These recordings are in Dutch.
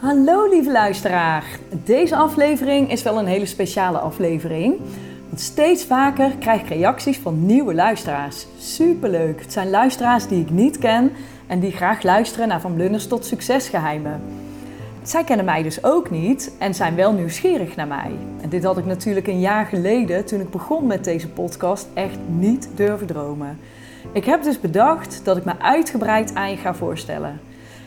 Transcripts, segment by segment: Hallo lieve luisteraar! Deze aflevering is wel een hele speciale aflevering. Want steeds vaker krijg ik reacties van nieuwe luisteraars. Superleuk! Het zijn luisteraars die ik niet ken en die graag luisteren naar Van Blunders Tot Succesgeheimen. Zij kennen mij dus ook niet en zijn wel nieuwsgierig naar mij. En dit had ik natuurlijk een jaar geleden, toen ik begon met deze podcast, echt niet durven dromen. Ik heb dus bedacht dat ik me uitgebreid aan je ga voorstellen.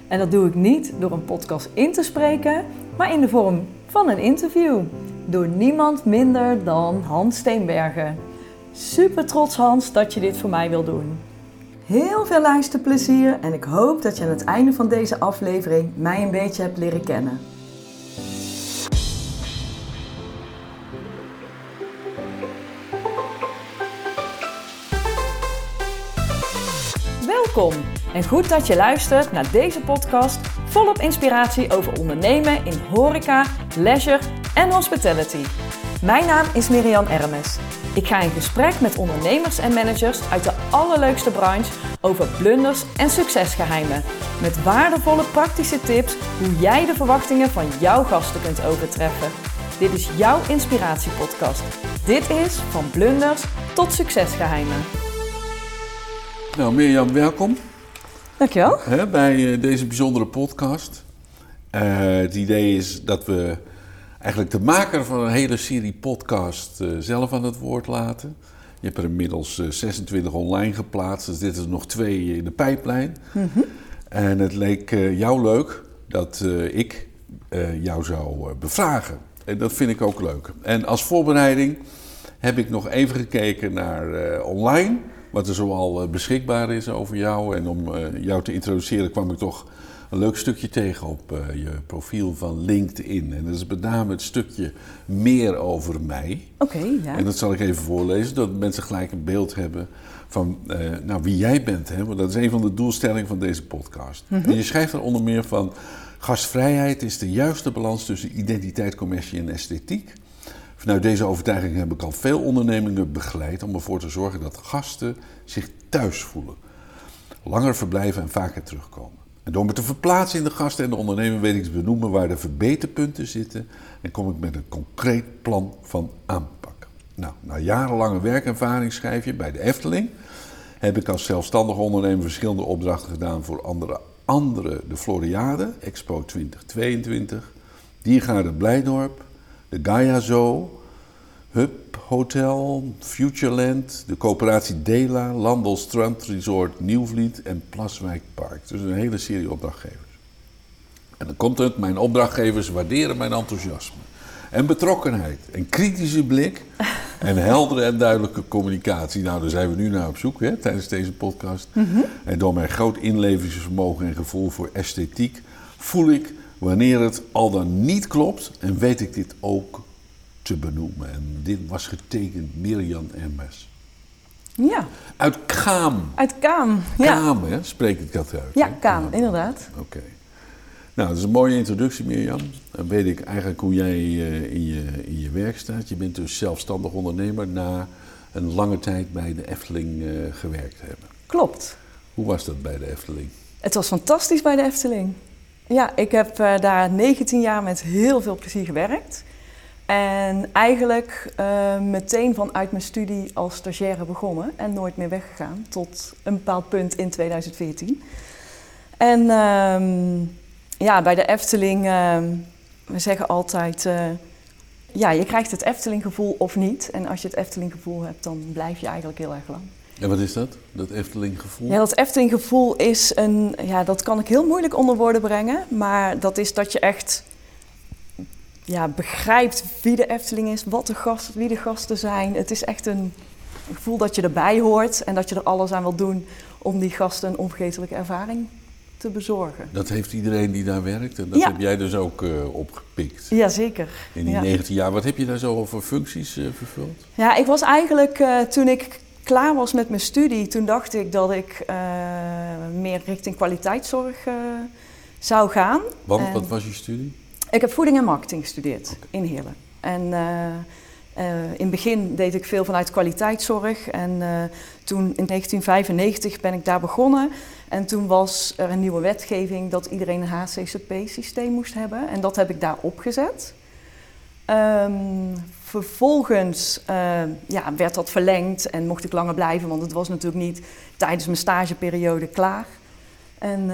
En dat doe ik niet door een podcast in te spreken, maar in de vorm van een interview. Door niemand minder dan Hans Steenbergen. Super trots Hans dat je dit voor mij wil doen. Heel veel luisterplezier en ik hoop dat je aan het einde van deze aflevering mij een beetje hebt leren kennen. Welkom en goed dat je luistert naar deze podcast volop inspiratie over ondernemen in horeca, leisure en hospitality. Mijn naam is Mirjam Ermes. Ik ga in gesprek met ondernemers en managers uit de allerleukste branche over blunders en succesgeheimen. Met waardevolle praktische tips hoe jij de verwachtingen van jouw gasten kunt overtreffen. Dit is jouw inspiratiepodcast. Dit is Van Blunders tot Succesgeheimen. Nou Mirjam, welkom. Dankjewel. Bij deze bijzondere podcast. Het idee is dat we eigenlijk de maker van een hele serie podcast zelf aan het woord laten. Je hebt er inmiddels 26 online geplaatst, dus dit is nog 2 in de pijplijn. Mm-hmm. En het leek jou leuk dat ik jou zou bevragen. En dat vind ik ook leuk. En als voorbereiding heb ik nog even gekeken naar online, wat er zoal beschikbaar is over jou. En om jou te introduceren kwam ik toch een leuk stukje tegen op je profiel van LinkedIn. En dat is met name het stukje meer over mij. Oké, ja. En dat zal ik even voorlezen, dat mensen gelijk een beeld hebben van wie jij bent. Hè? Want dat is een van de doelstellingen van deze podcast. Mm-hmm. En je schrijft er onder meer van: gastvrijheid is de juiste balans tussen identiteit, commercie en esthetiek. Vanuit deze overtuiging heb ik al veel ondernemingen begeleid om ervoor te zorgen dat gasten zich thuis voelen. Langer verblijven en vaker terugkomen. En door me te verplaatsen in de gasten en de ondernemer weet ik te benoemen waar de verbeterpunten zitten. En kom ik met een concreet plan van aanpak. Nou, na jarenlange werkervaring, schrijf je, bij de Efteling, heb ik als zelfstandig ondernemer verschillende opdrachten gedaan voor andere de Floriade, Expo 2022, Diergaarde Blijdorp, de Gaia Zoo, Hub Hotel, Futureland, de coöperatie Dela, Landal Strand Resort, Nieuwvliet en Plaswijk Park. Dus een hele serie opdrachtgevers. En dan komt het, mijn opdrachtgevers waarderen mijn enthousiasme en betrokkenheid, een kritische blik en heldere en duidelijke communicatie. Nou, daar zijn we nu naar op zoek, hè, tijdens deze podcast. Mm-hmm. En door mijn groot inlevingsvermogen en gevoel voor esthetiek voel ik wanneer het al dan niet klopt en weet ik dit ook te benoemen. En dit was getekend Mirjam Ermes. Ja. Uit Kaam. Uit Kaam, ja. Kaam, hè? Spreek ik dat uit? Ja, Kaam, inderdaad. Oké. Nou, dat is een mooie introductie, Mirjam. Dan weet ik eigenlijk hoe jij in je werk staat. Je bent dus zelfstandig ondernemer na een lange tijd bij de Efteling gewerkt hebben. Klopt. Hoe was dat bij de Efteling? Het was fantastisch bij de Efteling. Ja, ik heb daar 19 jaar met heel veel plezier gewerkt. En eigenlijk meteen vanuit mijn studie als stagiaire begonnen en nooit meer weggegaan tot een bepaald punt in 2014. En bij de Efteling, we zeggen altijd, je krijgt het Eftelinggevoel of niet. En als je het Eftelinggevoel hebt, dan blijf je eigenlijk heel erg lang. En wat is dat, dat Eftelinggevoel? Ja, dat Eftelinggevoel is dat kan ik heel moeilijk onder woorden brengen. Maar dat is dat je echt begrijpt wie de Efteling is, wie de gasten zijn. Het is echt een gevoel dat je erbij hoort en dat je er alles aan wil doen om die gasten een onvergetelijke ervaring te bezorgen. Dat heeft iedereen die daar werkt en dat heb jij dus ook opgepikt. Jazeker. In die 19 jaar. Wat heb je daar zo voor functies vervuld? Ja, ik was eigenlijk, toen ik klaar was met mijn studie, toen dacht ik dat ik meer richting kwaliteitszorg zou gaan. Want wat was je studie? Ik heb voeding en marketing gestudeerd in Heerlen. En in het begin deed ik veel vanuit kwaliteitszorg. En toen in 1995 ben ik daar begonnen. En toen was er een nieuwe wetgeving dat iedereen een HCCP-systeem moest hebben. En dat heb ik daar opgezet. Vervolgens werd dat verlengd en mocht ik langer blijven, want het was natuurlijk niet tijdens mijn stageperiode klaar. En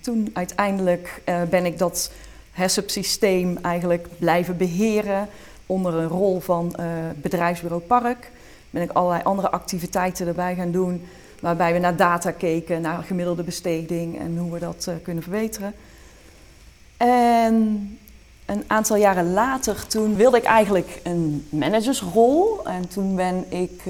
toen uiteindelijk ben ik dat HACCP-systeem eigenlijk blijven beheren onder een rol van bedrijfsbureau Park. Ben ik allerlei andere activiteiten erbij gaan doen, waarbij we naar data keken, naar gemiddelde besteding en hoe we dat kunnen verbeteren. En een aantal jaren later, toen wilde ik eigenlijk een managersrol. En toen ben ik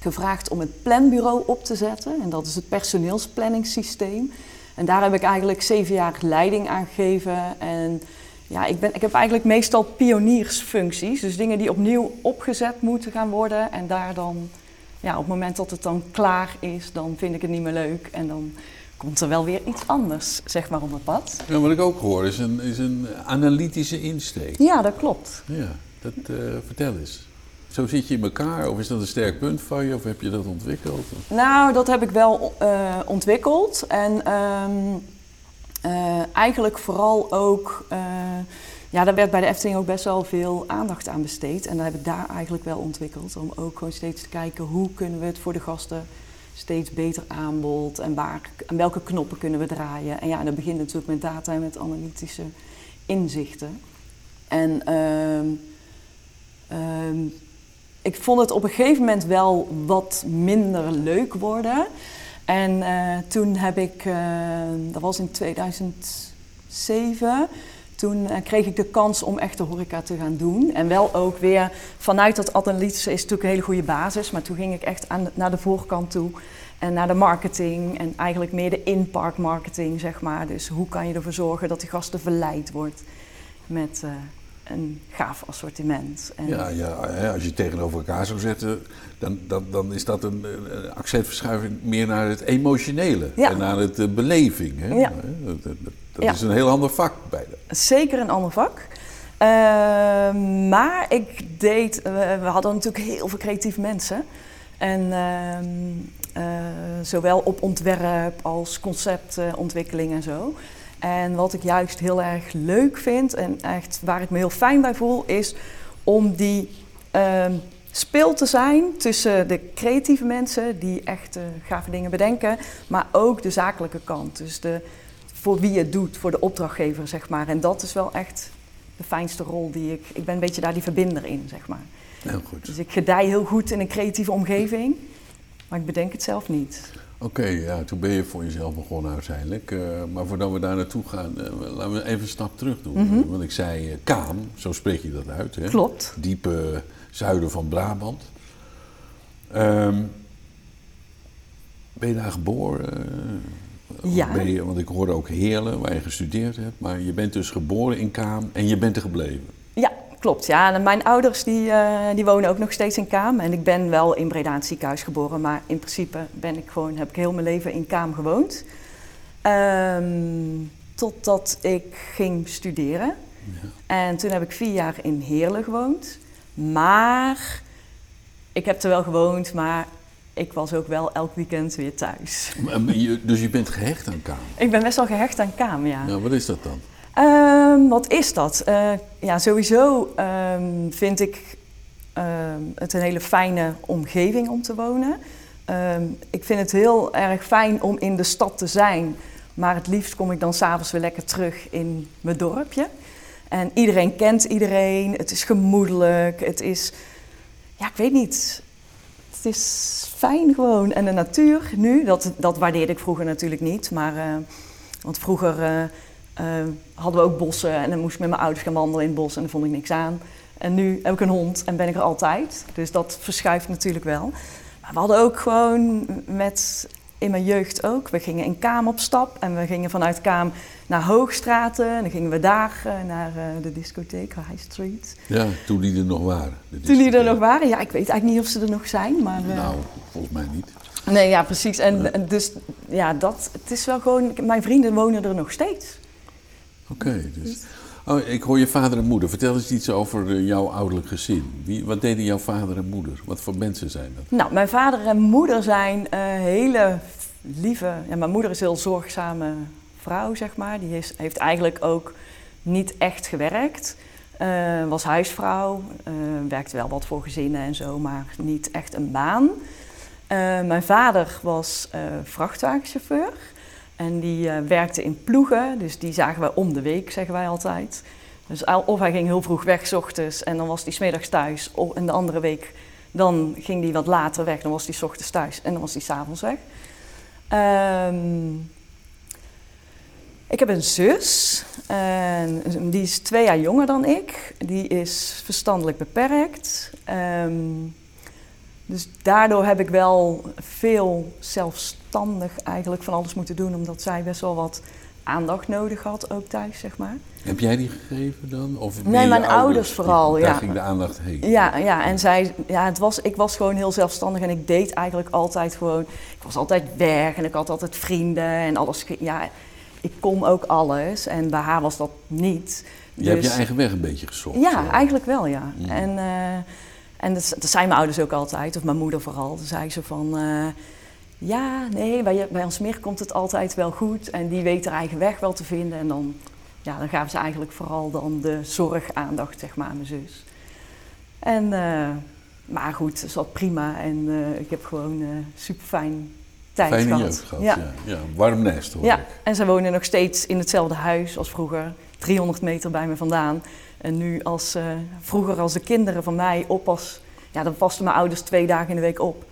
gevraagd om het planbureau op te zetten. En dat is het personeelsplanningssysteem. En daar heb ik eigenlijk 7 jaar leiding aan gegeven. En ja, ik heb eigenlijk meestal pioniersfuncties. Dus dingen die opnieuw opgezet moeten gaan worden. En daar dan, ja, op het moment dat het dan klaar is, dan vind ik het niet meer leuk. En dan komt er wel weer iets anders, zeg maar, op het pad. Ja, wat ik ook hoor is een analytische insteek. Ja, dat klopt. Ja, dat vertel eens. Zo zit je in elkaar, of is dat een sterk punt van je, of heb je dat ontwikkeld? Nou, dat heb ik wel ontwikkeld. En eigenlijk vooral ook, daar werd bij de Efteling ook best wel veel aandacht aan besteed. En dat heb ik daar eigenlijk wel ontwikkeld, om ook gewoon steeds te kijken hoe kunnen we het voor de gasten steeds beter aanbod en welke knoppen kunnen we draaien. En ja, dat begint natuurlijk met data en met analytische inzichten. En ik vond het op een gegeven moment wel wat minder leuk worden. En toen heb ik, dat was in 2007, toen kreeg ik de kans om echt de horeca te gaan doen. En wel ook weer vanuit dat analytische is natuurlijk een hele goede basis. Maar toen ging ik echt naar de voorkant toe en naar de marketing. En eigenlijk meer de in-park marketing, zeg maar. Dus hoe kan je ervoor zorgen dat de gasten verleid wordt met een gaaf assortiment. En ja, als je tegenover elkaar zou zetten, dan is dat een accentverschuiving meer naar het emotionele. Ja. En naar het beleving. Hè? Ja. Dat is een heel ander vak bij dat. Zeker een ander vak. Maar ik deed, we hadden natuurlijk heel veel creatieve mensen. En zowel op ontwerp als conceptontwikkeling en zo. En wat ik juist heel erg leuk vind en echt waar ik me heel fijn bij voel, is om die speel te zijn tussen de creatieve mensen die echt gave dingen bedenken, maar ook de zakelijke kant. Dus voor wie het doet, voor de opdrachtgever, zeg maar. En dat is wel echt de fijnste rol die ik ben een beetje daar die verbinder in, zeg maar. Heel goed. Dus ik gedij heel goed in een creatieve omgeving, maar ik bedenk het zelf niet. Oké, ja, toen ben je voor jezelf begonnen uiteindelijk. Maar voordat we daar naartoe gaan, laten we even een stap terug doen. Mm-hmm. Want ik zei Kaam, zo spreek je dat uit. Hè? Klopt. Diepe zuiden van Brabant. Ben je daar geboren? Ja. Want ik hoorde ook Heerlen, waar je gestudeerd hebt. Maar je bent dus geboren in Kaam en je bent er gebleven. Ja, klopt. Ja. En mijn ouders die wonen ook nog steeds in Kaam. En ik ben wel in Breda in het ziekenhuis geboren. Maar in principe heb ik heel mijn leven in Kaam gewoond. Totdat ik ging studeren. Ja. En toen heb ik 4 jaar in Heerlen gewoond. Maar ik heb er wel gewoond, maar ik was ook wel elk weekend weer thuis. Dus je bent gehecht aan Kaam? Ik ben best wel gehecht aan Kaam, ja. Nou, wat is dat dan? Wat is dat? Sowieso vind ik het een hele fijne omgeving om te wonen. Ik vind het heel erg fijn om in de stad te zijn. Maar het liefst kom ik dan 's avonds weer lekker terug in mijn dorpje. En iedereen kent iedereen. Het is gemoedelijk. Het is, ja, ik weet niet. Het is fijn gewoon. En de natuur nu, dat waardeerde ik vroeger natuurlijk niet. Maar, want vroeger hadden we ook bossen en dan moest ik met mijn ouders gaan wandelen in het bos en daar vond ik niks aan. En nu heb ik een hond en ben ik er altijd. Dus dat verschuift natuurlijk wel. Maar we hadden ook gewoon in mijn jeugd ook, we gingen in Kaam op stap en we gingen vanuit Kaam naar Hoogstraten. En dan gingen we daar naar de discotheek, High Street. Ja, toen die er nog waren. Toen die er nog waren? Ja, ik weet eigenlijk niet of ze er nog zijn, maar nou, volgens mij niet. Nee, ja, precies. En ja. Dus, ja, het is wel gewoon, mijn vrienden wonen er nog steeds. Oké, dus. Oh, ik hoor je vader en moeder. Vertel eens iets over jouw ouderlijk gezin. Wat deden jouw vader en moeder? Wat voor mensen zijn dat? Nou, mijn vader en moeder zijn hele lieve... Ja, mijn moeder is een heel zorgzame vrouw, zeg maar. Die heeft eigenlijk ook niet echt gewerkt. Was huisvrouw, werkte wel wat voor gezinnen en zo, maar niet echt een baan. Mijn vader was vrachtwagenchauffeur en die werkte in ploegen, dus die zagen wij om de week, zeggen wij altijd. Dus of hij ging heel vroeg weg 's ochtends en dan was hij 's middags thuis, en de andere week dan ging hij wat later weg, dan was hij 's ochtends thuis en dan was hij 's avonds weg. Ik heb een zus, die is 2 jaar jonger dan ik. Die is verstandelijk beperkt. Dus daardoor heb ik wel veel zelfstandig eigenlijk van alles moeten doen, omdat zij best wel wat aandacht nodig had, ook thuis, zeg maar. Heb jij die gegeven dan? Of nee, mijn ouders vooral, daar ja. Daar ging de aandacht heen. Ja, en zij, ja, ik was gewoon heel zelfstandig en ik deed eigenlijk altijd gewoon... Ik was altijd weg en ik had altijd vrienden en alles... Ja, ik kon ook alles en bij haar was dat niet. Je hebt je eigen weg een beetje gezocht. Ja, zo. Eigenlijk wel, ja. Mm. En dat zijn mijn ouders ook altijd, of mijn moeder vooral. Dan zei ze van, ja, nee, bij ons meer komt het altijd wel goed. En die weet haar eigen weg wel te vinden. En dan gaven ze eigenlijk vooral dan de zorgaandacht, zeg maar, aan mijn zus. Maar goed, dat is al prima. En ik heb gewoon superfijn... Fijne jeugd gehad, ja. Ja, warm nest hoor. Ja, en ze wonen nog steeds in hetzelfde huis als vroeger, 300 meter bij me vandaan. En nu vroeger als de kinderen van mij oppassen, ja, dan pasten mijn ouders 2 dagen in de week op.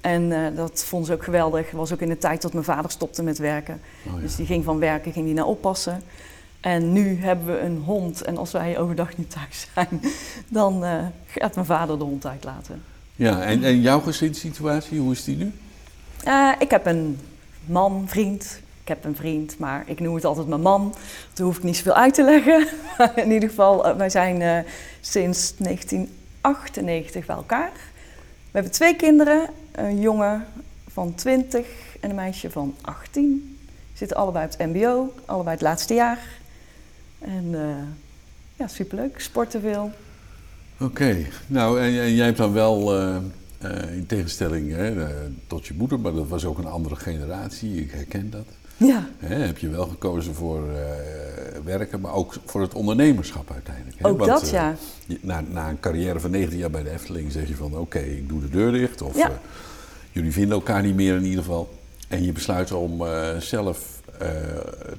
En dat vonden ze ook geweldig. Was ook in de tijd dat mijn vader stopte met werken. Oh, ja. Dus die ging van werken, ging die naar oppassen. En nu hebben we een hond en als wij overdag niet thuis zijn, dan gaat mijn vader de hond uitlaten. Ja, en jouw gezinssituatie, hoe is die nu? Ik heb een man, vriend. Ik heb een vriend, maar ik noem het altijd mijn man. Dat hoef ik niet zoveel uit te leggen. In ieder geval, wij zijn sinds 1998 bij elkaar. We hebben 2 kinderen. Een jongen van 20 en een meisje van 18. We zitten allebei op het mbo, allebei het laatste jaar. En ja, superleuk. Sporten veel. Oké. Nou, en jij hebt dan wel... in tegenstelling tot je moeder, maar dat was ook een andere generatie, ik herken dat. Ja. Heb je wel gekozen voor werken, maar ook voor het ondernemerschap uiteindelijk. Hè? Ook want, dat, ja. Na een carrière van 19 jaar bij de Efteling zeg je van oké, ik doe de deur dicht. Of ja. Jullie vinden elkaar niet meer in ieder geval. En je besluit om zelf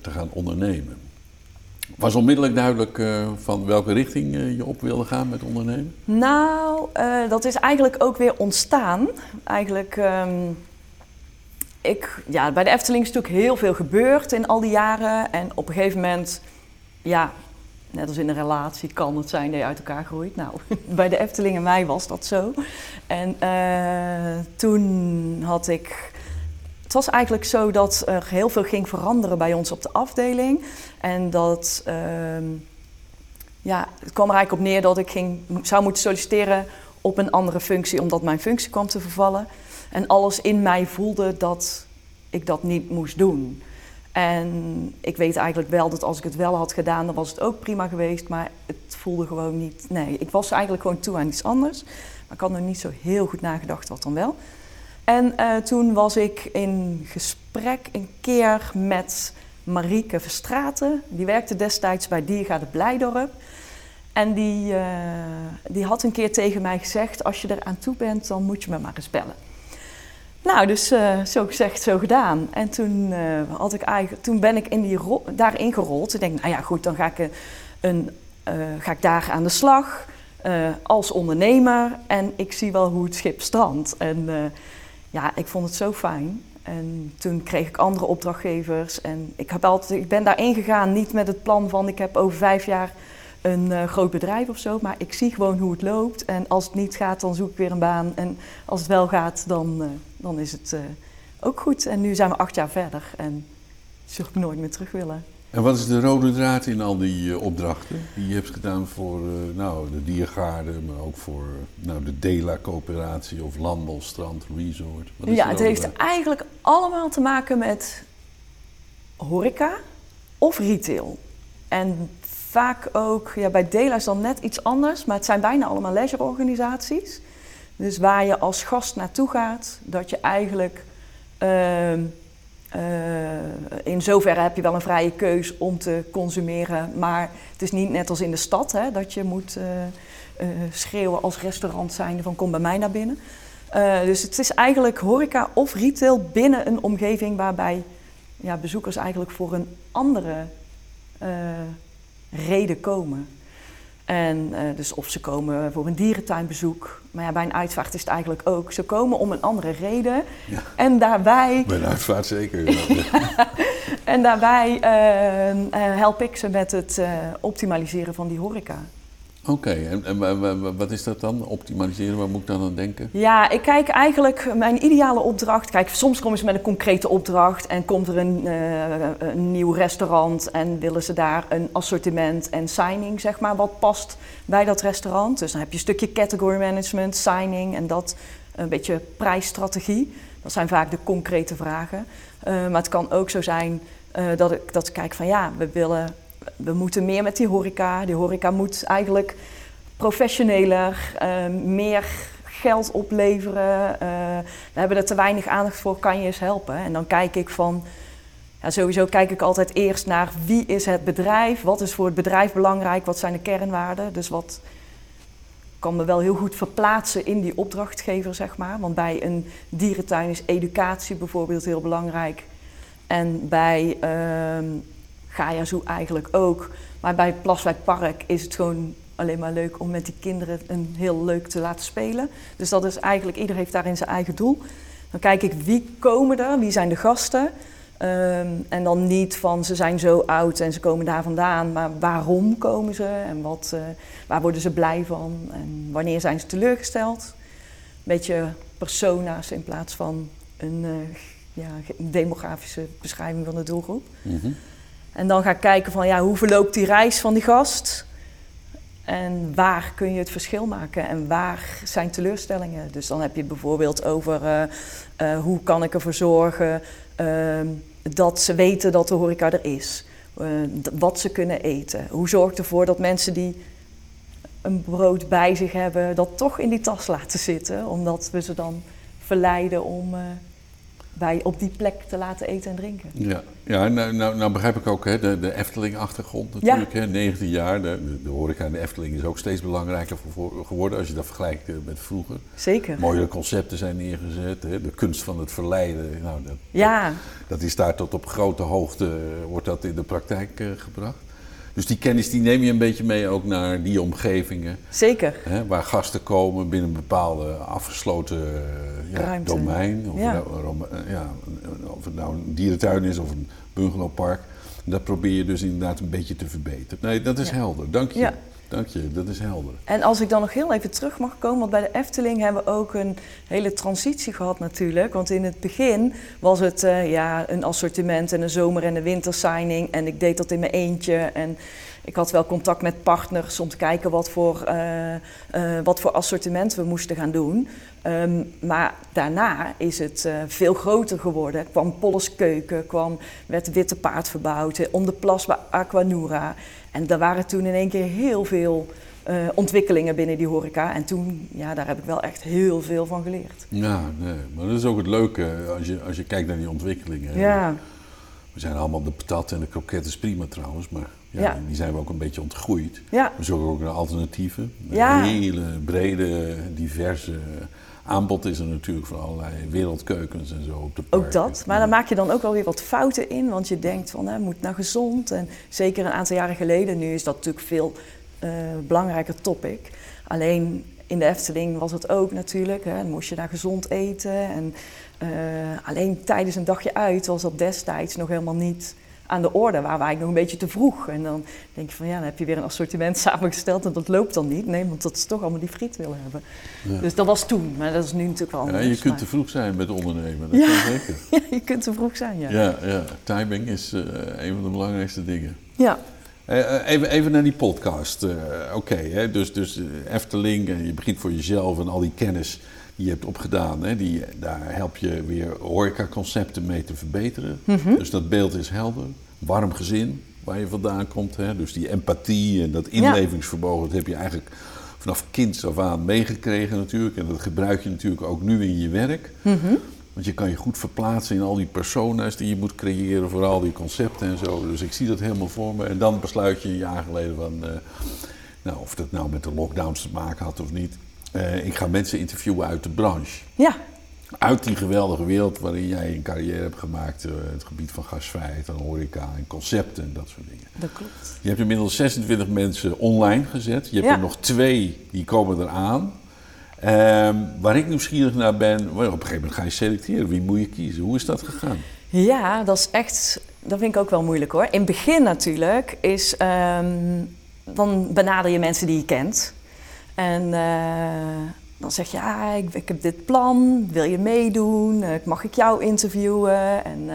te gaan ondernemen. Was onmiddellijk duidelijk van welke richting je op wilde gaan met ondernemen? Nou, dat is eigenlijk ook weer ontstaan. Eigenlijk, bij de Efteling is natuurlijk heel veel gebeurd in al die jaren. En op een gegeven moment, ja, net als in een relatie kan het zijn dat je uit elkaar groeit. Nou, bij de Efteling en mij was dat zo. En toen had ik... Het was eigenlijk zo dat er heel veel ging veranderen bij ons op de afdeling. En dat het kwam er eigenlijk op neer dat ik zou moeten solliciteren op een andere functie, omdat mijn functie kwam te vervallen. En alles in mij voelde dat ik dat niet moest doen. En ik weet eigenlijk wel dat als ik het wel had gedaan, dan was het ook prima geweest. Maar het voelde gewoon niet... Nee, ik was eigenlijk gewoon toe aan iets anders. Maar ik had nog niet zo heel goed nagedacht wat dan wel. En toen was ik in gesprek een keer met Marieke Verstraeten. Die werkte destijds bij Diergaarde Blijdorp. En die had een keer tegen mij gezegd, als je er aan toe bent, dan moet je me maar eens bellen. Nou, dus zo gezegd, zo gedaan. En toen, toen ben ik daarin gerold. Ik denk, nou ja, goed, dan ga ik daar aan de slag als ondernemer. En ik zie wel hoe het schip strandt. En... Ja, ik vond het zo fijn. En toen kreeg ik andere opdrachtgevers. En ik ben daarin gegaan, niet met het plan van ik heb over 5 jaar een groot bedrijf of zo. Maar ik zie gewoon hoe het loopt. En als het niet gaat, dan zoek ik weer een baan. En als het wel gaat, dan is het ook goed. En nu zijn we 8 jaar verder. En zul ik nooit meer terug willen. En wat is de rode draad in al die opdrachten die je hebt gedaan voor de Diergaarde, maar ook voor de Dela-coöperatie of Landal Strand Resort? Ja, het heeft eigenlijk allemaal te maken met horeca of retail. En vaak ook, ja, bij Dela is dan net iets anders, maar het zijn bijna allemaal leisureorganisaties. Dus waar je als gast naartoe gaat, dat je eigenlijk In zoverre heb je wel een vrije keus om te consumeren, maar het is niet net als in de stad, hè, dat je moet schreeuwen als restaurant zijnde van kom bij mij naar binnen. Dus het is eigenlijk horeca of retail binnen een omgeving waarbij ja, bezoekers eigenlijk voor een andere reden komen. En dus of ze komen voor een dierentuinbezoek, maar ja, bij een uitvaart is het eigenlijk ook. Ze komen om een andere reden ja. En daarbij... Bij een uitvaart zeker. Ja. En daarbij help ik ze met het optimaliseren van die horeca. Oké, en wat is dat dan? Optimaliseren, waar moet ik dan aan denken? Ja, ik kijk eigenlijk mijn ideale opdracht. Kijk, soms komen ze met een concrete opdracht en komt er een nieuw restaurant en willen ze daar een assortiment en signing, zeg maar, wat past bij dat restaurant. Dus dan heb je een stukje category management, signing en dat, een beetje prijsstrategie. Dat zijn vaak de concrete vragen. Maar het kan ook zo zijn dat ik kijk van ja, we moeten meer met die horeca. Die horeca moet eigenlijk professioneler, meer geld opleveren. We hebben er te weinig aandacht voor, kan je eens helpen? En dan kijk ik van... Ja, sowieso kijk ik altijd eerst naar wie is het bedrijf? Wat is voor het bedrijf belangrijk? Wat zijn de kernwaarden? Dus wat kan me wel heel goed verplaatsen in die opdrachtgever, zeg maar. Want bij een dierentuin is educatie bijvoorbeeld heel belangrijk. En bij... Gaia Zoo eigenlijk ook, maar bij Plaswijk Park is het gewoon alleen maar leuk om met die kinderen een heel leuk te laten spelen. Dus dat is eigenlijk, ieder heeft daarin zijn eigen doel. Dan kijk ik wie komen er, wie zijn de gasten en dan niet van ze zijn zo oud en ze komen daar vandaan, maar waarom komen ze en wat, waar worden ze blij van en wanneer zijn ze teleurgesteld. Een beetje persona's in plaats van een demografische beschrijving van de doelgroep. Mm-hmm. En dan ga ik kijken van ja, hoe verloopt die reis van die gast? En waar kun je het verschil maken? En waar zijn teleurstellingen? Dus dan heb je het bijvoorbeeld over hoe kan ik ervoor zorgen dat ze weten dat de horeca er is. Wat ze kunnen eten. Hoe zorg ik ervoor dat mensen die een brood bij zich hebben, dat toch in die tas laten zitten. Omdat we ze dan verleiden om... bij op die plek te laten eten en drinken. Ja, ja nou begrijp ik ook hè, de Efteling-achtergrond natuurlijk. Ja. Hè, 19 jaar, de horeca in de Efteling is ook steeds belangrijker geworden... als je dat vergelijkt met vroeger. Zeker. Mooie concepten zijn neergezet, hè, de kunst van het verleiden. Nou, dat is daar tot op grote hoogte, wordt dat in de praktijk gebracht. Dus die kennis die neem je een beetje mee ook naar die omgevingen. Zeker. Hè, waar gasten komen binnen een bepaalde afgesloten domein. Of het nou een dierentuin is of een bungalowpark. Dat probeer je dus inderdaad een beetje te verbeteren. Nee, dat is helder. Dank je. Ja. Dank je, dat is helder. En als ik dan nog heel even terug mag komen, want bij de Efteling hebben we ook een hele transitie gehad natuurlijk. Want in het begin was het een assortiment en een zomer- en een wintersigning. En ik deed dat in mijn eentje en ik had wel contact met partners om te kijken wat voor assortiment we moesten gaan doen. Maar daarna is het veel groter geworden. Er kwam Pollers Keuken, werd Witte Paard verbouwd, om de plas bij Aquanura. En er waren toen in één keer heel veel ontwikkelingen binnen die horeca. En toen, daar heb ik wel echt heel veel van geleerd. Ja, nee, maar dat is ook het leuke als je kijkt naar die ontwikkelingen. Ja. We zijn allemaal de patat en de kroket is prima trouwens, maar die zijn we ook een beetje ontgroeid. Ja. We zoeken ook naar alternatieven. Een hele brede, diverse aanbod is er natuurlijk van allerlei wereldkeukens en zo op de parken. Ook dat, maar daar maak je dan ook wel weer wat fouten in, want je denkt van moet nou gezond. En zeker een aantal jaren geleden, nu is dat natuurlijk veel belangrijker topic. Alleen in de Efteling was het ook natuurlijk, hè, moest je daar gezond eten. En alleen tijdens een dagje uit was dat destijds nog helemaal niet aan de orde. Waren we eigenlijk nog een beetje te vroeg. En dan denk je van dan heb je weer een assortiment samengesteld en dat loopt dan niet. Nee, want dat ze toch allemaal die friet willen hebben. Ja. Dus dat was toen, maar dat is nu natuurlijk wel anders. Ja, je kunt te vroeg zijn met ondernemen, dat is zeker. Ja, je kunt te vroeg zijn, Ja. Timing is een van de belangrijkste dingen. Ja. Even naar die podcast. Oké, dus Efteling, je begint voor jezelf en al die kennis die je hebt opgedaan, hè, daar help je weer horecaconcepten mee te verbeteren. Mm-hmm. Dus dat beeld is helder. Warm gezin, waar je vandaan komt. Hè, dus die empathie en dat inlevingsvermogen, dat heb je eigenlijk vanaf kinds af aan meegekregen natuurlijk. En dat gebruik je natuurlijk ook nu in je werk. Mm-hmm. Want je kan je goed verplaatsen in al die persona's die je moet creëren voor al die concepten en zo. Dus ik zie dat helemaal voor me. En dan besluit je een jaar geleden van, nou, of dat nou met de lockdowns te maken had of niet. Ik ga mensen interviewen uit de branche. Ja. Uit die geweldige wereld waarin jij een carrière hebt gemaakt. Het gebied van gastvrijheid en horeca en concepten en dat soort dingen. Dat klopt. Je hebt inmiddels 26 mensen online gezet. Je hebt er nog 2 die komen eraan. Waar ik nieuwsgierig naar ben, op een gegeven moment ga je selecteren. Wie moet je kiezen? Hoe is dat gegaan? Ja, dat is echt, dat vind ik ook wel moeilijk hoor. In het begin natuurlijk is, dan benader je mensen die je kent. En dan zeg je, ja, ik heb dit plan, wil je meedoen? Mag ik jou interviewen? En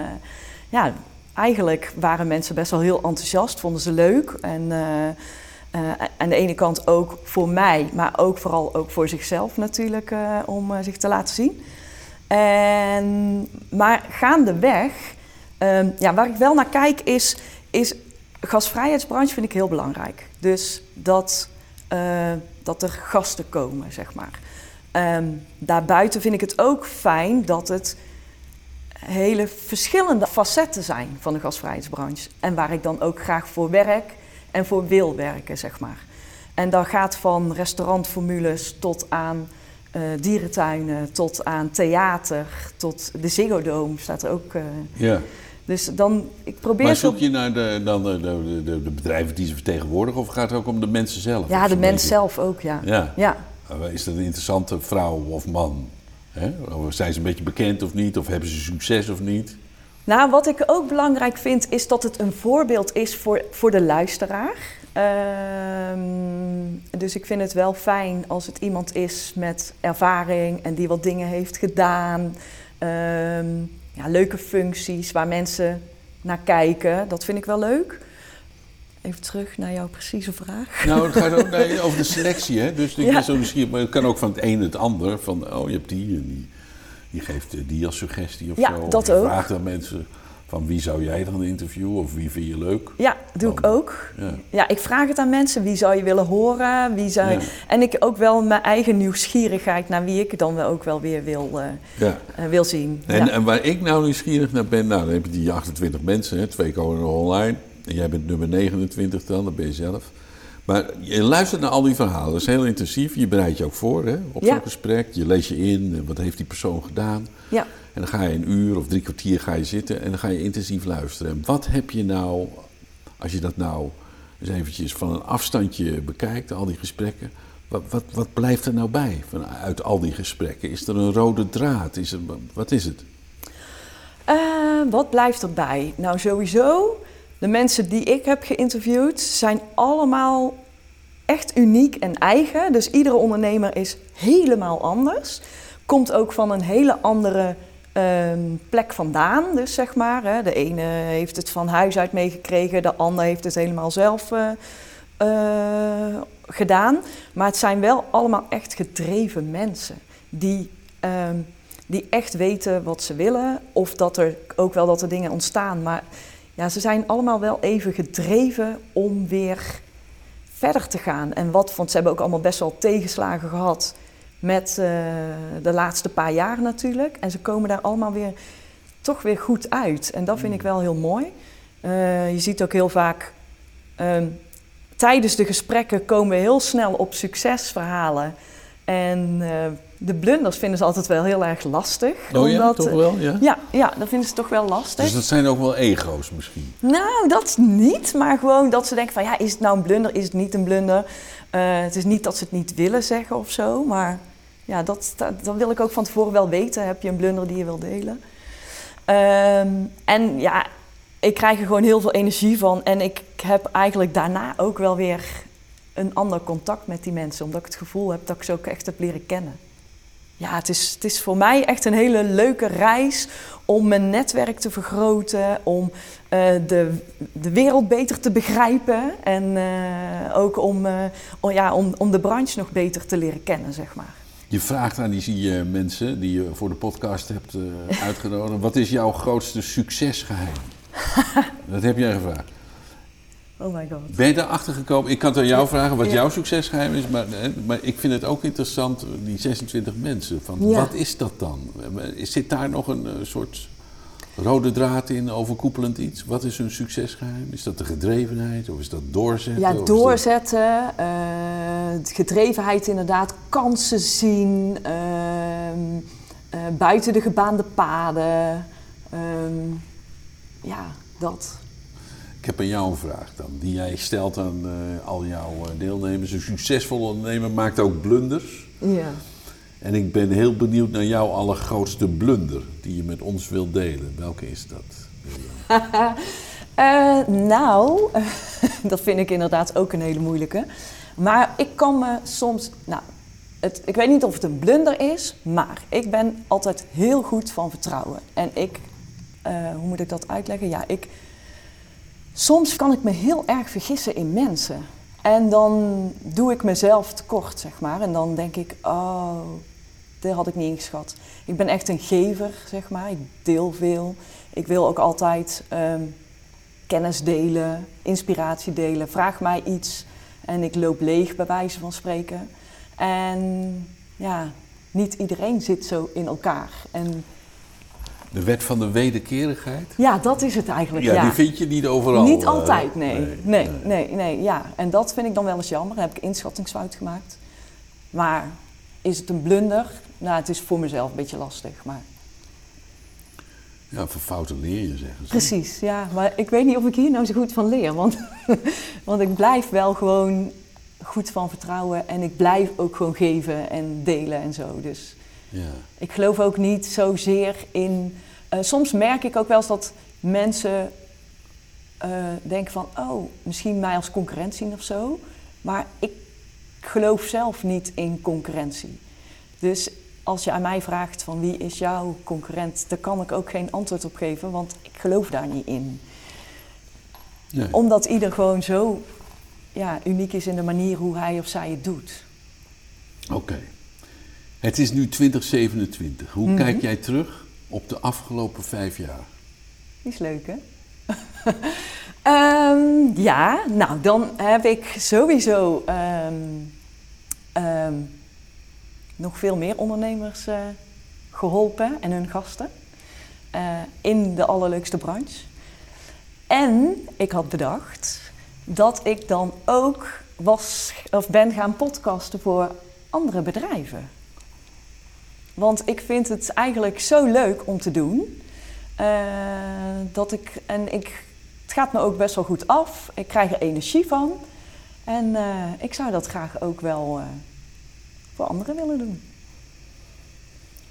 ja, eigenlijk waren mensen best wel heel enthousiast, vonden ze leuk. En aan de ene kant ook voor mij, maar ook vooral ook voor zichzelf natuurlijk, om zich te laten zien. En, maar gaandeweg, ja, waar ik wel naar kijk is gastvrijheidsbranche vind ik heel belangrijk. Dus dat er gasten komen, zeg maar. Daarbuiten vind ik het ook fijn dat het hele verschillende facetten zijn van de gastvrijheidsbranche. En waar ik dan ook graag voor werk en voor wil werken, zeg maar. En dat gaat van restaurantformules tot aan dierentuinen, tot aan theater, tot de Ziggodome staat er ook. Ja. Dus dan, ik probeer... Maar zoek je naar de bedrijven die ze vertegenwoordigen of gaat het ook om de mensen zelf? Ja, de mens zelf ook, ja. Is dat een interessante vrouw of man? Hè? Zijn ze een beetje bekend of niet? Of hebben ze succes of niet? Nou, wat ik ook belangrijk vind is dat het een voorbeeld is voor de luisteraar. Dus ik vind het wel fijn als het iemand is met ervaring en die wat dingen heeft gedaan. Ja, leuke functies waar mensen naar kijken, dat vind ik wel leuk. Even terug naar jouw precieze vraag. Nou, het gaat ook over de selectie, hè? Dus ik ben zo nieuwsgierig, maar het kan ook van het een het ander. Van, oh, je hebt die en die. Je geeft die als suggestie of zo. Ja, dat ook. Vraag aan mensen van wie zou jij dan interviewen of wie vind je leuk? Ja, doe ik ook. Ja. Ja, ik vraag het aan mensen. Wie zou je willen horen? En ik ook wel mijn eigen nieuwsgierigheid naar wie ik dan ook wel weer wil zien. En waar ik nou nieuwsgierig naar ben, nou dan heb je die 28 mensen, hè? 2 komen er online. En jij bent nummer 29 dan, dat ben je zelf. Maar je luistert naar al die verhalen, dat is heel intensief. Je bereidt je ook voor, hè, op zo'n gesprek. Je leest je in, wat heeft die persoon gedaan. Ja. En dan ga je 1 uur of 3 kwartier ga je zitten en dan ga je intensief luisteren. En wat heb je nou, als je dat nou eens eventjes van een afstandje bekijkt, al die gesprekken. Wat blijft er nou bij uit al die gesprekken? Is er een rode draad? Wat is het? Wat blijft erbij? Nou, sowieso... De mensen die ik heb geïnterviewd zijn allemaal echt uniek en eigen. Dus iedere ondernemer is helemaal anders. Komt ook van een hele andere plek vandaan, dus zeg maar. Hè. De ene heeft het van huis uit meegekregen, de ander heeft het helemaal zelf gedaan. Maar het zijn wel allemaal echt gedreven mensen die echt weten wat ze willen. Of dat er ook wel dat er dingen ontstaan, maar... Ja, ze zijn allemaal wel even gedreven om weer verder te gaan. Want ze hebben ook allemaal best wel tegenslagen gehad met de laatste paar jaar natuurlijk. En ze komen daar allemaal weer toch weer goed uit. En dat vind ik wel heel mooi. Je ziet ook heel vaak, tijdens de gesprekken komen we heel snel op succesverhalen. En de blunders vinden ze altijd wel heel erg lastig. Oh ja, omdat, toch wel? Ja? Ja, dat vinden ze toch wel lastig. Dus dat zijn ook wel ego's misschien? Nou, dat niet. Maar gewoon dat ze denken van, ja, is het nou een blunder? Is het niet een blunder? Het is niet dat ze het niet willen zeggen of zo. Maar ja, dat wil ik ook van tevoren wel weten. Heb je een blunder die je wil delen? En ja, ik krijg er gewoon heel veel energie van. En ik heb eigenlijk daarna ook wel weer... een ander contact met die mensen, omdat ik het gevoel heb dat ik ze ook echt heb leren kennen. Ja, het is voor mij echt een hele leuke reis om mijn netwerk te vergroten, om de wereld beter te begrijpen en ook om de branche nog beter te leren kennen, zeg maar. Je vraagt aan die mensen die je voor de podcast hebt uitgenodigd, wat is jouw grootste succesgeheim? Dat heb jij gevraagd. Oh my god. Ben je daarachter gekomen? Ik kan het aan jou vragen wat jouw succesgeheim is, maar ik vind het ook interessant, die 26 mensen. Van, wat is dat dan? Zit daar nog een soort rode draad in, overkoepelend iets? Wat is hun succesgeheim? Is dat de gedrevenheid of is dat doorzetten? Ja, doorzetten, dat... gedrevenheid inderdaad, kansen zien, buiten de gebaande paden, dat... Ik heb aan jou een vraag dan, die jij stelt aan al jouw deelnemers. Een succesvolle ondernemer maakt ook blunders. Ja. En ik ben heel benieuwd naar jouw allergrootste blunder die je met ons wilt delen. Welke is dat? Dat vind ik inderdaad ook een hele moeilijke. Maar ik kan me soms... ik weet niet of het een blunder is, maar ik ben altijd heel goed van vertrouwen. En ik... hoe moet ik dat uitleggen? Soms kan ik me heel erg vergissen in mensen. En dan doe ik mezelf tekort, zeg maar. En dan denk ik, oh, dat had ik niet ingeschat. Ik ben echt een gever, zeg maar. Ik deel veel. Ik wil ook altijd kennis delen, inspiratie delen. Vraag mij iets en ik loop leeg, bij wijze van spreken. En niet iedereen zit zo in elkaar. En... De wet van de wederkerigheid? Ja, dat is het eigenlijk, die vind je niet overal. Niet altijd, nee. En dat vind ik dan wel eens jammer. Dan heb ik inschattingsfout gemaakt. Maar is het een blunder? Het is voor mezelf een beetje lastig, maar... Ja, van fouten leer je, zeggen ze. Precies, ja. Maar ik weet niet of ik hier nou zo goed van leer. Want ik blijf wel gewoon goed van vertrouwen. En ik blijf ook gewoon geven en delen en zo, dus... Ja. Ik geloof ook niet zozeer in... soms merk ik ook wel eens dat mensen denken van... oh, misschien mij als concurrent zien of zo. Maar ik geloof zelf niet in concurrentie. Dus als je aan mij vraagt van wie is jouw concurrent... daar kan ik ook geen antwoord op geven, want ik geloof daar niet in. Nee. Omdat ieder gewoon zo uniek is in de manier hoe hij of zij het doet. Oké. Het is nu 2027. Hoe kijk jij terug op de afgelopen 5 jaar? Die is leuk, hè? Dan heb ik sowieso nog veel meer ondernemers geholpen en hun gasten in de allerleukste branche. En ik had bedacht dat ik dan ook ben gaan podcasten voor andere bedrijven. Want ik vind het eigenlijk zo leuk om te doen. Het gaat me ook best wel goed af. Ik krijg er energie van. En ik zou dat graag ook wel voor anderen willen doen.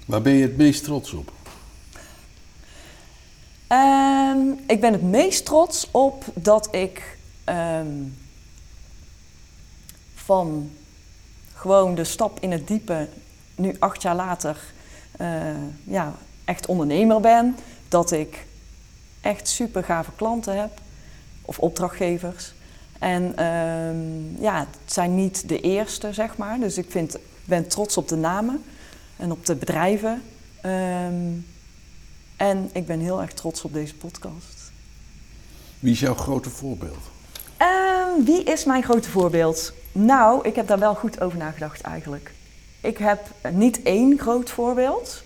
Waar ben je het meest trots op? Ik ben het meest trots op dat ik van gewoon de stap in het diepe... nu 8 jaar later echt ondernemer ben, dat ik echt super gave klanten heb of opdrachtgevers. En het zijn niet de eerste, zeg maar. Dus ik ben trots op de namen en op de bedrijven. En ik ben heel erg trots op deze podcast. Wie is jouw grote voorbeeld? Wie is mijn grote voorbeeld? Ik heb daar wel goed over nagedacht eigenlijk. Ik heb niet één groot voorbeeld,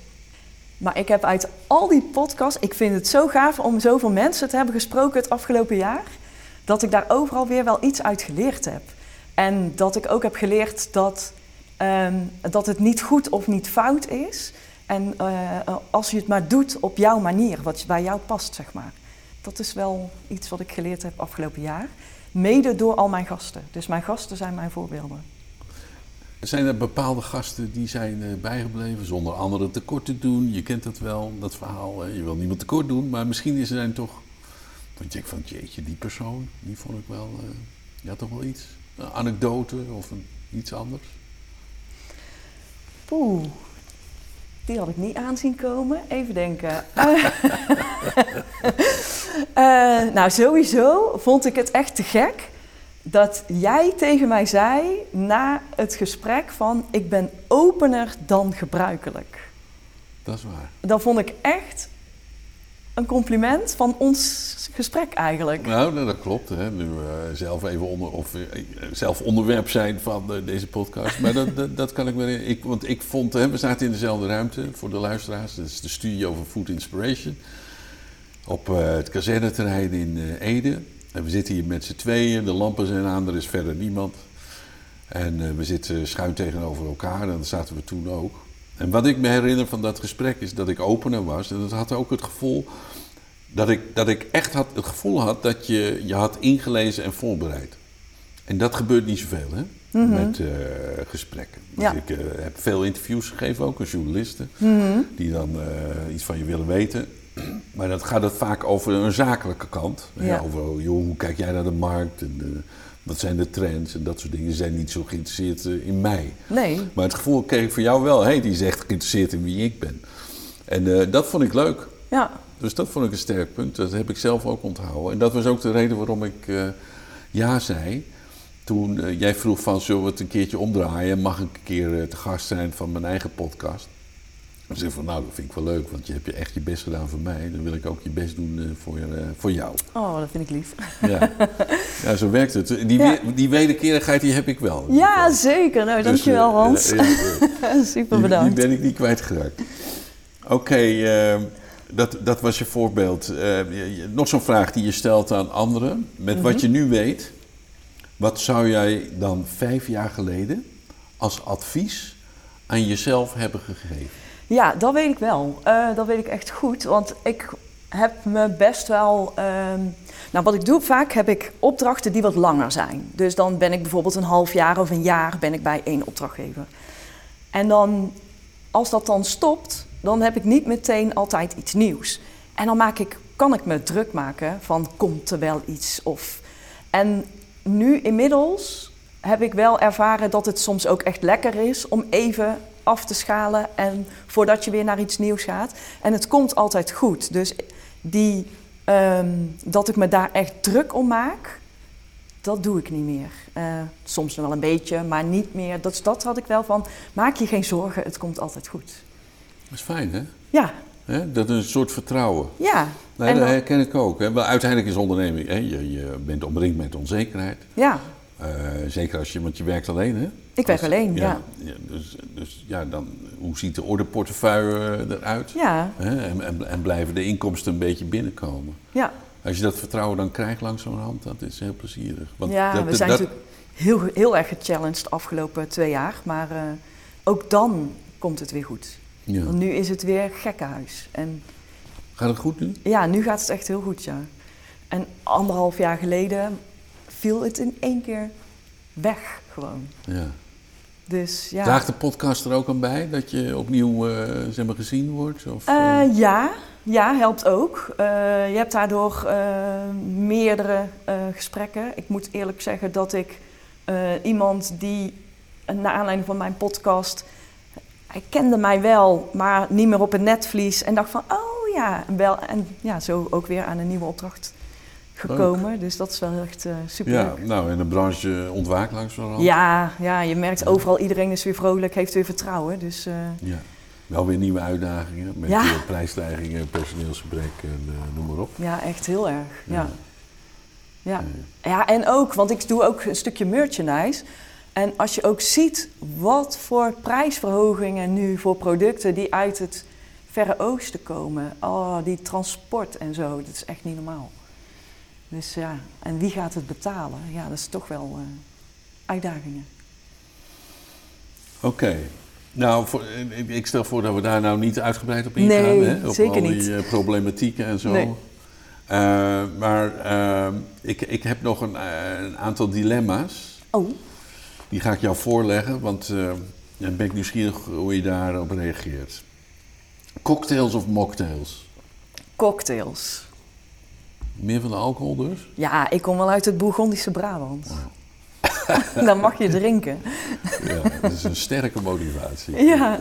maar ik heb uit al die podcasts... Ik vind het zo gaaf om zoveel mensen te hebben gesproken het afgelopen jaar... dat ik daar overal weer wel iets uit geleerd heb. En dat ik ook heb geleerd dat het niet goed of niet fout is. En als je het maar doet op jouw manier, wat bij jou past, zeg maar. Dat is wel iets wat ik geleerd heb afgelopen jaar. Mede door al mijn gasten. Dus mijn gasten zijn mijn voorbeelden. Zijn er bepaalde gasten die zijn bijgebleven zonder anderen tekort te doen? Je kent dat wel, dat verhaal. Hè? Je wil niemand tekort doen, maar misschien is er dan toch... Dan denk ik van, jeetje, die persoon, die vond ik wel... ja, toch wel iets. Een anekdote of iets anders. Poeh, die had ik niet aanzien komen. Even denken. Sowieso vond ik het echt te gek... dat jij tegen mij zei na het gesprek van... ik ben opener dan gebruikelijk. Dat is waar. Dat vond ik echt een compliment van ons gesprek eigenlijk. Nou, dat klopt. Hè. Nu zelf even zelf onderwerp zijn van deze podcast. Maar dat kan ik wel. Want ik vond, we zaten in dezelfde ruimte voor de luisteraars. Dat is de studio van Food Inspiration. Op het kazerneterrein in Ede. En we zitten hier met z'n tweeën. De lampen zijn aan, er is verder niemand. En we zitten schuin tegenover elkaar. En dat zaten we toen ook. En wat ik me herinner van dat gesprek is dat ik opener was. En dat had ook het gevoel dat ik echt het gevoel had dat je had ingelezen en voorbereid. En dat gebeurt niet zoveel, hè? Mm-hmm. Met gesprekken. Dus ja. Ik heb veel interviews gegeven, ook aan journalisten. Mm-hmm. Die dan iets van je willen weten. Maar dat gaat vaak over een zakelijke kant. Ja. Ja, over, joh, hoe kijk jij naar de markt? En, wat zijn de trends en dat soort dingen. Ze zijn niet zo geïnteresseerd in mij. Nee. Maar het gevoel kreeg ik voor jou wel. Hé, die is echt geïnteresseerd in wie ik ben. En dat vond ik leuk. Ja. Dus dat vond ik een sterk punt. Dat heb ik zelf ook onthouden. En dat was ook de reden waarom ik ja zei. Toen jij vroeg van, zullen we het een keertje omdraaien? Mag ik een keer te gast zijn van mijn eigen podcast? Ik zei van, nou, dat vind ik wel leuk, want je hebt echt je best gedaan voor mij. Dan wil ik ook je best doen voor jou. Oh, dat vind ik lief. Ja, ja, zo werkt het. Die wederkerigheid die heb ik wel. Ja, zeker. Nou, dus, dankjewel Hans. Super bedankt. Die ben ik niet kwijtgeraakt. Oké, dat was je voorbeeld. Nog zo'n vraag die je stelt aan anderen. Met mm-hmm. wat je nu weet, wat zou jij dan 5 jaar geleden als advies aan jezelf hebben gegeven? Ja, dat weet ik wel. Dat weet ik echt goed, want ik heb me best wel... Nou, wat ik doe, vaak heb ik opdrachten die wat langer zijn. Dus dan ben ik bijvoorbeeld een half jaar of een jaar ben ik bij 1 opdrachtgever. En dan, als dat dan stopt, dan heb ik niet meteen altijd iets nieuws. En dan kan ik me druk maken van, komt er wel iets of... En nu inmiddels heb ik wel ervaren dat het soms ook echt lekker is om even... af te schalen en voordat je weer naar iets nieuws gaat. En het komt altijd goed. Dus dat ik me daar echt druk om maak, dat doe ik niet meer. Soms wel een beetje, maar niet meer. Dat had ik wel van, maak je geen zorgen, het komt altijd goed. Dat is fijn, hè? Ja. Hè? Dat is een soort vertrouwen. Ja. Nee, dat herken ik ook. Hè? Maar uiteindelijk is onderneming, hè? Je bent omringd met onzekerheid. Ja. Zeker want je werkt alleen, hè? Ik werk alleen, ja. Dus ja, dan, hoe ziet de orderportefeuille eruit? Ja. En blijven de inkomsten een beetje binnenkomen? Ja. Als je dat vertrouwen dan krijgt langzamerhand, dat is heel plezierig. Want ja, we zijn natuurlijk heel, heel erg gechallenged de afgelopen 2 jaar. Maar ook dan komt het weer goed. Ja. Want nu is het weer gekkenhuis. En, gaat het goed nu? Ja, nu gaat het echt heel goed, ja. En 1,5 jaar geleden viel het in 1 keer weg gewoon. Ja. Dus, ja. Draagt de podcast er ook aan bij dat je opnieuw gezien wordt? Of, Ja, helpt ook. Je hebt daardoor meerdere gesprekken. Ik moet eerlijk zeggen dat ik iemand die, naar aanleiding van mijn podcast... Hij kende mij wel, maar niet meer op het netvlies. En dacht van, oh ja, wel. En ja, zo ook weer aan een nieuwe opdracht gekomen. Leuk. Dus dat is wel echt super. Ja, leuk. Nou, en de branche ontwaakt langzamerhand. Ja, je merkt overal, iedereen is weer vrolijk, heeft weer vertrouwen. Dus, ja, wel weer nieuwe uitdagingen met prijsstijgingen, personeelsgebrek en noem maar op. Ja, echt heel erg. Ja, en ook, want ik doe ook een stukje merchandise. En als je ook ziet wat voor prijsverhogingen nu voor producten die uit het Verre Oosten komen. Oh, die transport en zo, dat is echt niet normaal. Dus ja, en wie gaat het betalen? Ja, dat is toch wel uitdagingen. Oké. Nou, ik stel voor dat we daar nou niet uitgebreid op ingaan. Nee, hè? Op zeker niet. Op al die problematieken en zo. Nee. Ik heb nog een aantal dilemma's. Oh. Die ga ik jou voorleggen, want dan ben ik nieuwsgierig hoe je daarop reageert. Cocktails of mocktails? Cocktails. Meer van de alcohol dus? Ja, ik kom wel uit het Bourgondische Brabant. Oh. Dan mag je drinken. Ja, dat is een sterke motivatie. Ja.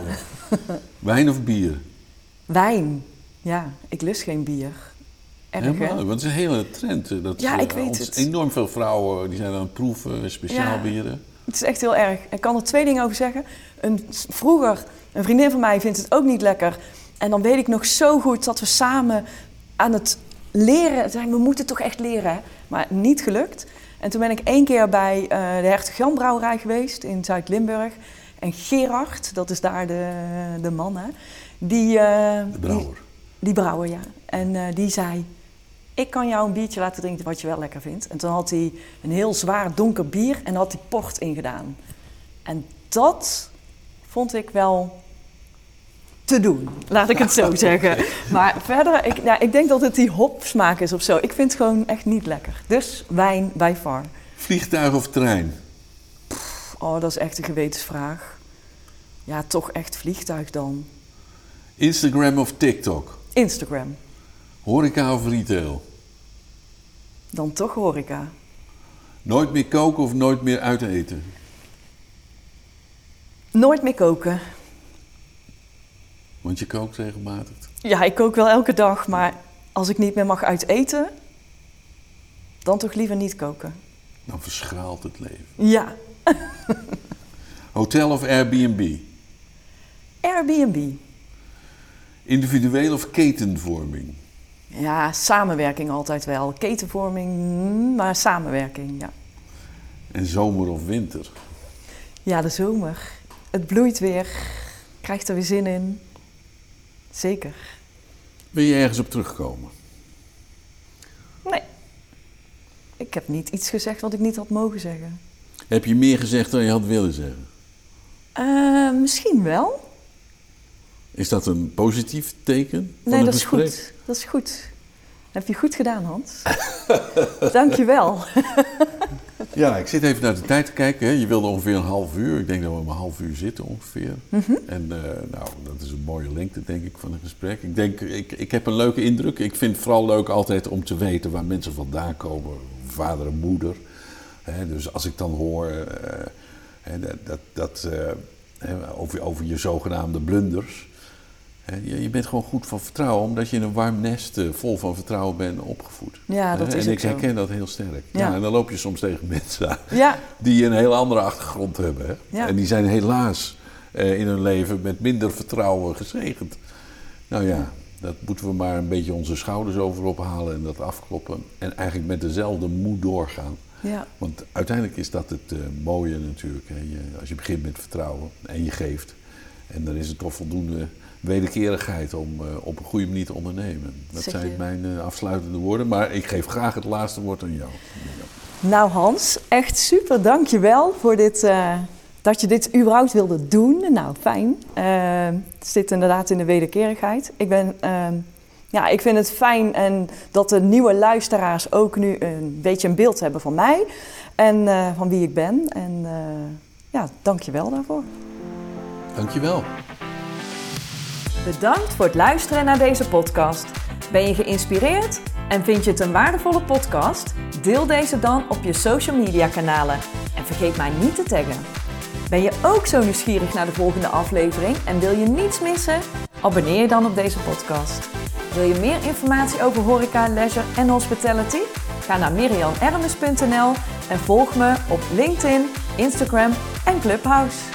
Wijn of bier? Wijn. Ja, ik lust geen bier. Erg, hè? Want het is een hele trend. Dat ik weet het. Enorm veel vrouwen die zijn aan het proeven, speciaal bieren. Het is echt heel erg. Ik kan er 2 dingen over zeggen. Vroeger, een vriendin van mij vindt het ook niet lekker. En dan weet ik nog zo goed dat we samen... aan het leren. Toen zei ik, we moeten toch echt leren. Maar niet gelukt. En toen ben ik 1 keer bij de Hertog Jan brouwerij geweest in Zuid-Limburg. En Gerard, dat is daar de man, hè. De brouwer. Die brouwer, ja. En die zei, ik kan jou een biertje laten drinken wat je wel lekker vindt. En toen had hij een heel zwaar donker bier en had hij port ingedaan. En dat vond ik wel te doen, laat ik het zo zeggen. Maar verder, ik denk dat het die hopsmaak is of zo. Ik vind het gewoon echt niet lekker. Dus wijn by far. Vliegtuig of trein? Dat is echt een gewetensvraag. Ja, toch echt vliegtuig dan. Instagram of TikTok? Instagram. Horeca of retail? Dan toch horeca. Nooit meer koken of nooit meer uit eten? Nooit meer koken. Want je kookt regelmatig? Ja, ik kook wel elke dag, maar als ik niet meer mag uit eten, dan toch liever niet koken. Dan verschraalt het leven. Ja. Hotel of Airbnb? Airbnb. Individueel of ketenvorming? Ja, samenwerking altijd wel. Ketenvorming, maar samenwerking, ja. En zomer of winter? Ja, de zomer. Het bloeit weer. Krijgt er weer zin in. Zeker. Wil je ergens op terugkomen? Nee. Ik heb niet iets gezegd wat ik niet had mogen zeggen. Heb je meer gezegd dan je had willen zeggen? Misschien wel. Is dat een positief teken van het gesprek? Nee, dat is goed. Dat heb je goed gedaan, Hans. Dank je wel. Ja, ik zit even naar de tijd te kijken. Hè. Je wilde ongeveer een half uur. Ik denk dat we om een half uur zitten ongeveer. Mm-hmm. En dat is een mooie lengte, denk ik, van een gesprek. Ik denk, ik heb een leuke indruk. Ik vind het vooral leuk altijd om te weten waar mensen vandaan komen. Vader en moeder. Hè, dus als ik dan hoor over je zogenaamde blunders. Je bent gewoon goed van vertrouwen, omdat je in een warm nest vol van vertrouwen bent opgevoed. Ja, dat is ook zo. En ik herken dat heel sterk. Ja. Ja, en dan loop je soms tegen mensen aan die een heel andere achtergrond hebben. Hè? Ja. En die zijn helaas in hun leven met minder vertrouwen gezegend. Nou ja, dat moeten we maar een beetje onze schouders over ophalen en dat afkloppen. En eigenlijk met dezelfde moed doorgaan. Ja. Want uiteindelijk is dat het mooie natuurlijk. Hè? Als je begint met vertrouwen en je geeft. En dan is het toch voldoende wederkerigheid om op een goede manier te ondernemen. Dat zijn mijn afsluitende woorden, maar ik geef graag het laatste woord aan jou. Nou Hans, echt super, dank je wel voor dit, dat je dit überhaupt wilde doen. Nou, fijn. Het zit inderdaad in de wederkerigheid. Ik vind het fijn en dat de nieuwe luisteraars ook nu een beetje een beeld hebben van mij en van wie ik ben. En dank je wel daarvoor. Dank je wel. Bedankt voor het luisteren naar deze podcast. Ben je geïnspireerd en vind je het een waardevolle podcast? Deel deze dan op je social media kanalen en vergeet mij niet te taggen. Ben je ook zo nieuwsgierig naar de volgende aflevering en wil je niets missen? Abonneer je dan op deze podcast. Wil je meer informatie over horeca, leisure en hospitality? Ga naar mirjamermes.nl en volg me op LinkedIn, Instagram en Clubhouse.